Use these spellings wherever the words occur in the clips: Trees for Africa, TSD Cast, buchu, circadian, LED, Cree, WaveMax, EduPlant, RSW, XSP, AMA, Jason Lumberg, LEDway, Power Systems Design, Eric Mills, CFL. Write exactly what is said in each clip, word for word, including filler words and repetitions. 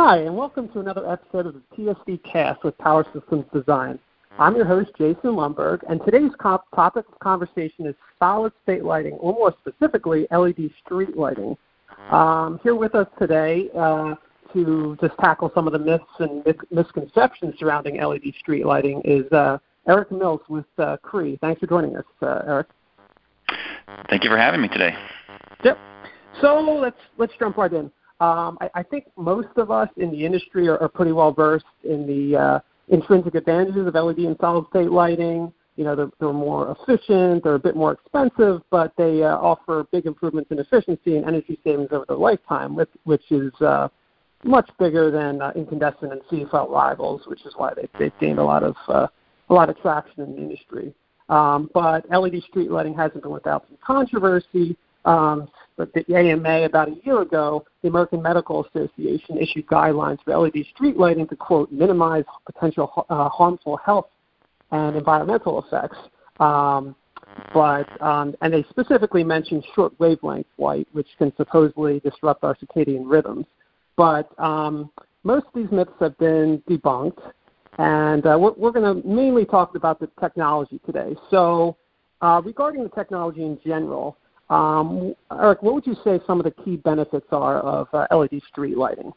Hi, and welcome to another episode of the T S D Cast with Power Systems Design. I'm your host, Jason Lumberg, and today's comp- topic of conversation is solid-state lighting, or more specifically, L E D street lighting. Um, here with us today uh, to just tackle some of the myths and mis- misconceptions surrounding L E D street lighting is uh, Eric Mills with uh, Cree. Thanks for joining us, uh, Eric. Thank you for having me today. Yep. So let's let's jump right in. Um, I, I think most of us in the industry are, are pretty well versed in the uh, intrinsic advantages of L E D and solid-state lighting. You know, they're, they're more efficient, they're a bit more expensive, but they uh, offer big improvements in efficiency and energy savings over their lifetime, with, which is uh, much bigger than uh, incandescent and C F L rivals, which is why they, they've gained a lot of uh, a lot of traction in the industry. Um, but L E D street lighting hasn't been without some controversy. Um, but the A M A, about a year ago, the American Medical Association issued guidelines for L E D street lighting to, quote, minimize potential uh, harmful health and environmental effects. Um, but um, and they specifically mentioned short wavelength light, which can supposedly disrupt our circadian rhythms. But um, most of these myths have been debunked, and uh, we're, we're going to mainly talk about the technology today. So uh, regarding the technology in general, Um, Eric, what would you say some of the key benefits are of uh, L E D street lighting?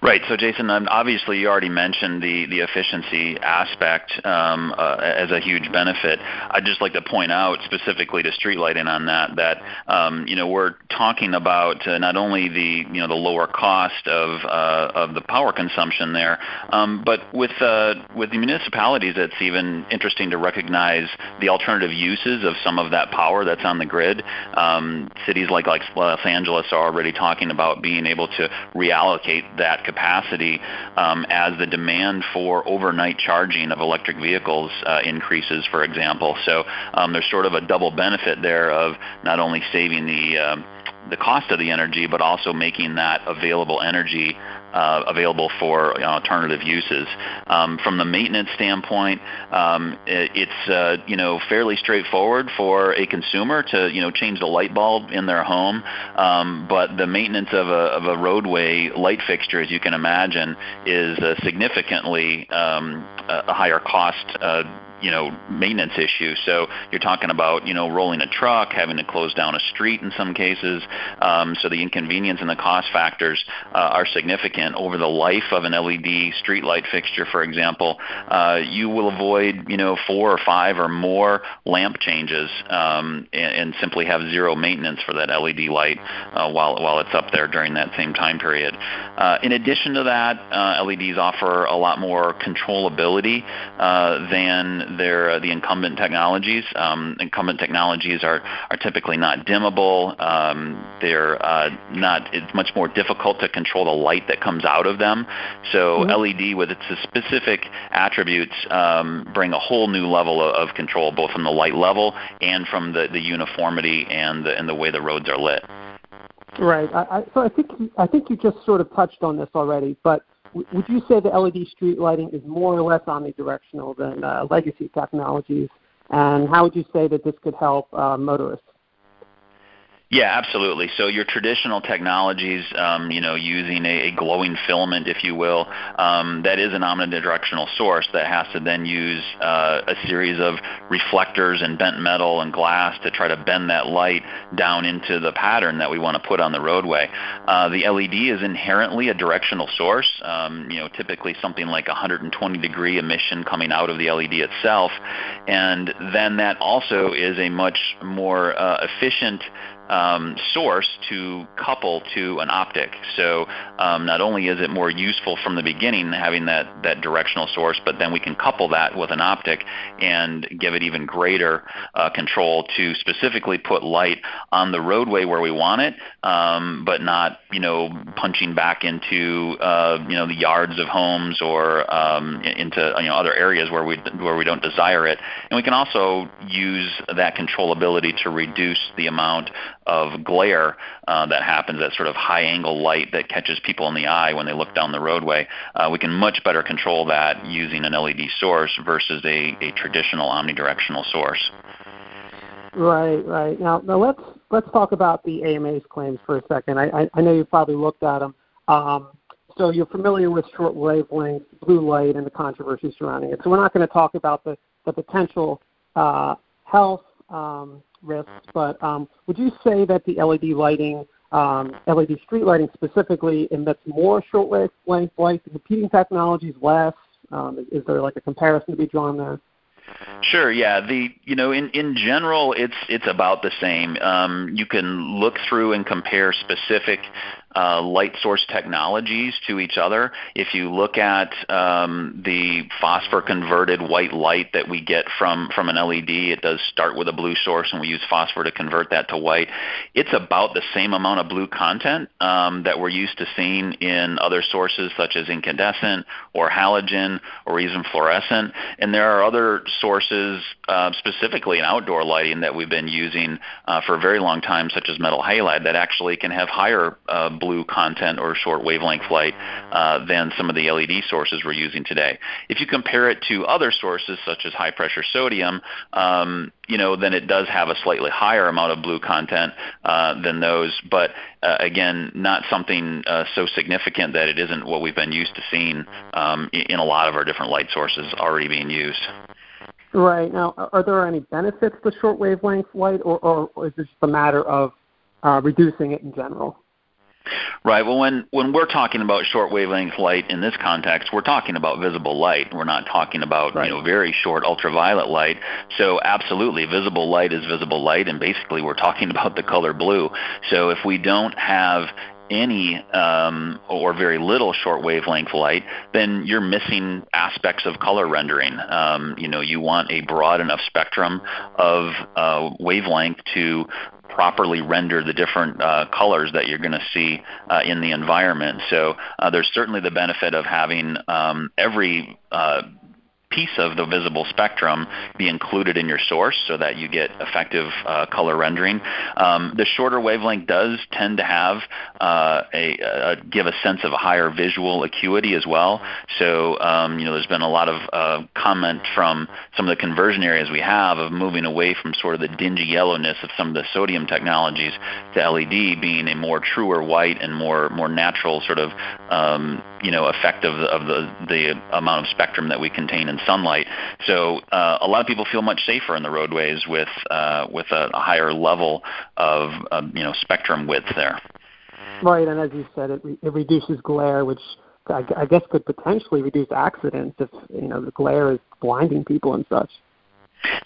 Right. So, Jason, um, obviously you already mentioned the, the efficiency aspect um, uh, as a huge benefit. I'd just like to point out specifically to street lighting on that that um, you know we're talking about uh, not only the you know the lower cost of uh, of the power consumption there, um, but with uh, with the municipalities, it's even interesting to recognize the alternative uses of some of that power that's on the grid. Um, cities like like Los Angeles are already talking about being able to reallocate that capacity um, as the demand for overnight charging of electric vehicles uh, increases, for example. So um, there's sort of a double benefit there of not only saving the um, the cost of the energy, but also making that available energy Uh, available for you know, alternative uses. Um, from the maintenance standpoint, um, it, it's uh, you know fairly straightforward for a consumer to you know change the light bulb in their home, um, but the maintenance of a, of a roadway light fixture, as you can imagine, is uh, significantly um, a, a higher cost Uh, you know, maintenance issue. So you're talking about, you know, rolling a truck, having to close down a street in some cases. Um, so the inconvenience and the cost factors uh, are significant. Over the life of an L E D street light fixture, for example, uh, you will avoid, you know, four or five or more lamp changes um, and, and simply have zero maintenance for that L E D light uh, while, while it's up there during that same time period. Uh, in addition to that, uh, L E Ds offer a lot more controllability uh, than They're uh, the incumbent technologies. Um, incumbent technologies are, are typically not dimmable. Um, they're uh, not. It's much more difficult to control the light that comes out of them. So mm-hmm. L E D, with its specific attributes, um, bring a whole new level of, of control, both from the light level and from the, the uniformity and the, and the way the roads are lit. Right. I, I, so I think I think you just sort of touched on this already, but would you say the L E D street lighting is more or less omnidirectional than uh, legacy technologies? And how would you say that this could help uh, motorists? Yeah, absolutely. So your traditional technologies, um, you know, using a, a glowing filament, if you will, um, that is an omnidirectional source that has to then use uh, a series of reflectors and bent metal and glass to try to bend that light down into the pattern that we want to put on the roadway. Uh, the L E D is inherently a directional source, um, you know, typically something like one hundred twenty degree emission coming out of the L E D itself. And then that also is a much more uh, efficient Um, source to couple to an optic. So um, not only is it more useful from the beginning having that, that directional source, but then we can couple that with an optic and give it even greater uh, control to specifically put light on the roadway where we want it, um, but not you know punching back into uh, you know the yards of homes or um, into you know other areas where we where we don't desire it. And we can also use that controllability to reduce the amount of glare uh, that happens, that sort of high-angle light that catches people in the eye when they look down the roadway. Uh, we can much better control that using an L E D source versus a, a traditional omnidirectional source. Right, right. Now, now let's let's talk about the A M A's claims for a second. I, I, I know you probably looked at them. Um, so you're familiar with short wavelength, blue light, and the controversy surrounding it. So we're not going to talk about the, the potential uh, health um, risks, but um, would you say that the L E D lighting, um, L E D street lighting specifically, emits more short wavelength light, the competing technologies less? Um, is, is there like a comparison to be drawn there? Sure. Yeah. The you know in, in general it's it's about the same. Um, you can look through and compare specific uh, light source technologies to each other. If you look at um, the phosphor converted white light that we get from from an L E D, it does start with a blue source, and we use phosphor to convert that to white. It's about the same amount of blue content um, that we're used to seeing in other sources such as incandescent or halogen or even fluorescent. And there are other sources, uh, specifically in outdoor lighting, that we've been using uh, for a very long time, such as metal halide, that actually can have higher uh, blue content or short wavelength light uh, than some of the L E D sources we're using today. If you compare it to other sources, such as high pressure sodium, um, you know, then it does have a slightly higher amount of blue content uh, than those, but uh, again, not something uh, so significant that it isn't what we've been used to seeing um, in a lot of our different light sources already being used. Right. Now, are there any benefits to short wavelength light, or, or is it just a matter of uh, reducing it in general? Right. Well, when, when we're talking about short wavelength light in this context, we're talking about visible light. We're not talking about, right, you know, very short ultraviolet light. So absolutely, visible light is visible light, and basically we're talking about the color blue. So if we don't have any um, or very little short wavelength light, then you're missing aspects of color rendering. Um, you know, you want a broad enough spectrum of uh, wavelength to properly render the different uh, colors that you're going to see uh, in the environment. So uh, there's certainly the benefit of having um, every uh, piece of the visible spectrum be included in your source so that you get effective uh, color rendering. Um, the shorter wavelength does tend to have uh, a, a give a sense of a higher visual acuity as well. So um, you know, there's been a lot of uh, comment from some of the conversion areas we have of moving away from sort of the dingy yellowness of some of the sodium technologies to L E D being a more truer white and more more natural sort of um, you know effect of the, of the the amount of spectrum that we contain in sunlight. So uh, a lot of people feel much safer in the roadways with uh, with a, a higher level of uh, you know spectrum width there. Right, and as you said, it, re- it reduces glare, which I, g- I guess could potentially reduce accidents if you know the glare is blinding people and such.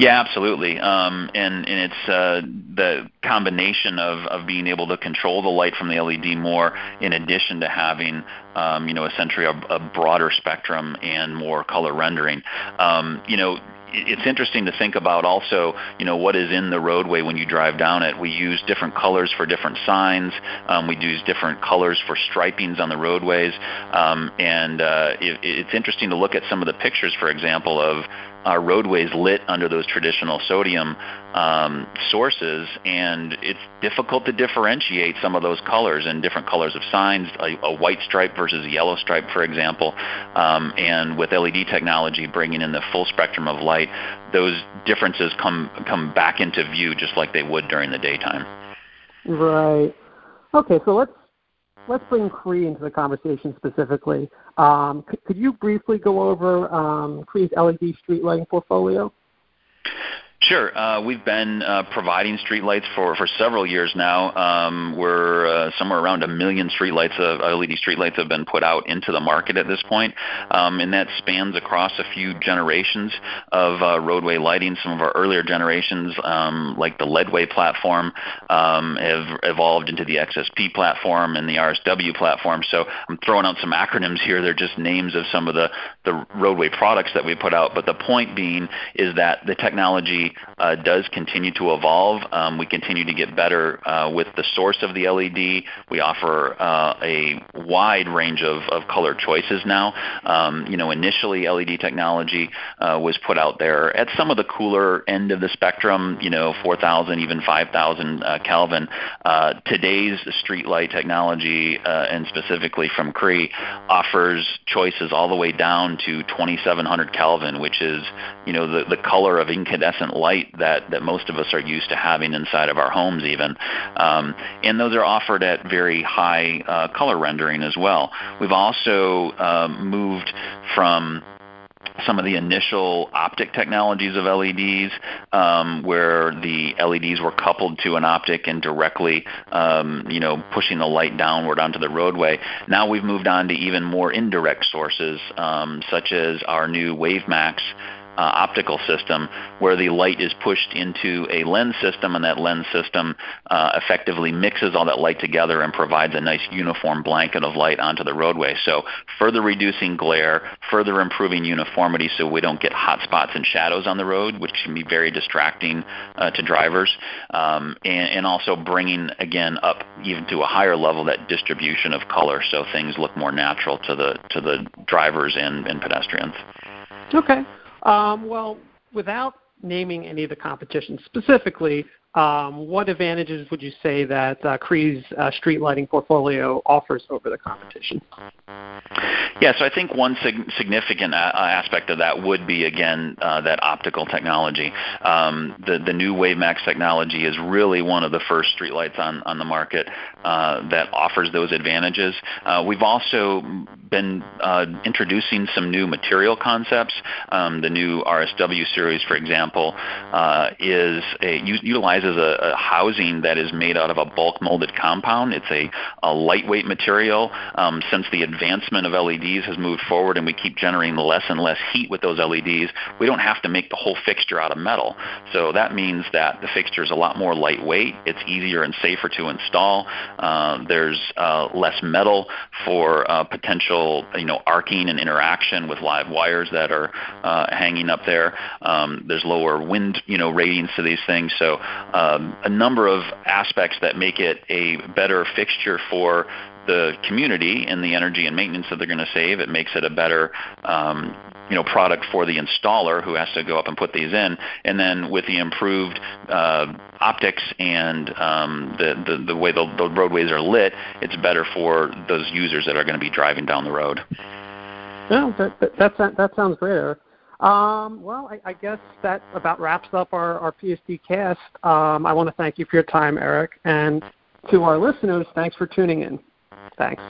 Yeah, absolutely. Um, and, and it's uh, the combination of, of being able to control the light from the L E D more, in addition to having um, you know essentially a, a broader spectrum and more color rendering. Um, you know. It's interesting to think about also, you know, what is in the roadway when you drive down it. We use different colors for different signs. Um, we use different colors for stripings on the roadways. Um, and uh, it, it's interesting to look at some of the pictures, for example, of our roadways lit under those traditional sodium um, sources. And it's difficult to differentiate some of those colors and different colors of signs, a, a white stripe versus a yellow stripe, for example. Um, and with L E D technology bringing in the full spectrum of light, those differences come come back into view just like they would during the daytime. Right. Okay, so let's let's bring Cree into the conversation specifically. Um, could, could you briefly go over um, Cree's L E D street lighting portfolio? Sure. Uh, we've been uh, providing streetlights for, for several years now. Um, we're uh, somewhere around a million streetlights, uh, L E D streetlights have been put out into the market at this point, um, and that spans across a few generations of uh, roadway lighting. Some of our earlier generations, um, like the LEDway platform, um, have evolved into the X S P platform and the R S W platform. So I'm throwing out some acronyms here. They're just names of some of the, the roadway products that we put out, but the point being is that the technology Uh, does continue to evolve. Um, we continue to get better uh, with the source of the L E D. We offer uh, a wide range of, of color choices now. Um, you know, initially L E D technology uh, was put out there at some of the cooler end of the spectrum, you know, four thousand, even five thousand uh, Kelvin. Uh, today's streetlight technology, uh, and specifically from Cree, offers choices all the way down to twenty-seven hundred Kelvin, which is, you know, the, the color of incandescent light light that, that most of us are used to having inside of our homes even. Um, and those are offered at very high uh, color rendering as well. We've also uh, moved from some of the initial optic technologies of L E Ds, um, where the L E Ds were coupled to an optic and directly, um, you know, pushing the light downward onto the roadway. Now we've moved on to even more indirect sources, um, such as our new WaveMax Uh, optical system, where the light is pushed into a lens system, and that lens system uh, effectively mixes all that light together and provides a nice uniform blanket of light onto the roadway. So further reducing glare, further improving uniformity so we don't get hot spots and shadows on the road, which can be very distracting uh, to drivers, um, and, and also bringing, again, up even to a higher level that distribution of color so things look more natural to the, to the drivers and, and pedestrians. Okay. Um, well, without naming any of the competition specifically, um, what advantages would you say that uh, Cree's uh, street lighting portfolio offers over the competition? Yeah, so I think one sig- significant a- aspect of that would be, again, uh, that optical technology. Um, the, the new WaveMax technology is really one of the first streetlights on, on the market uh, that offers those advantages. Uh, we've also been uh, introducing some new material concepts. Um, the new R S W series, for example, uh, is a, utilizes a, a housing that is made out of a bulk molded compound. It's a, a lightweight material. Um, since the advancement of L E D has moved forward and we keep generating less and less heat with those L E Ds, we don't have to make the whole fixture out of metal. So that means that the fixture is a lot more lightweight. It's easier and safer to install. Uh, there's uh, less metal for uh, potential, you know, arcing and interaction with live wires that are uh, hanging up there. Um, there's lower wind, you know, ratings to these things. So um, a number of aspects that make it a better fixture for the community and the energy and maintenance that they're going to save. It makes it a better um, you know, product for the installer who has to go up and put these in. And then with the improved uh, optics and um, the, the, the way the, the roadways are lit, it's better for those users that are going to be driving down the road. No, that, that, that, that sounds great, Eric. Um, well, I, I guess that about wraps up our, our P S D cast. Um, I want to thank you for your time, Eric. And to our listeners, thanks for tuning in. Thanks.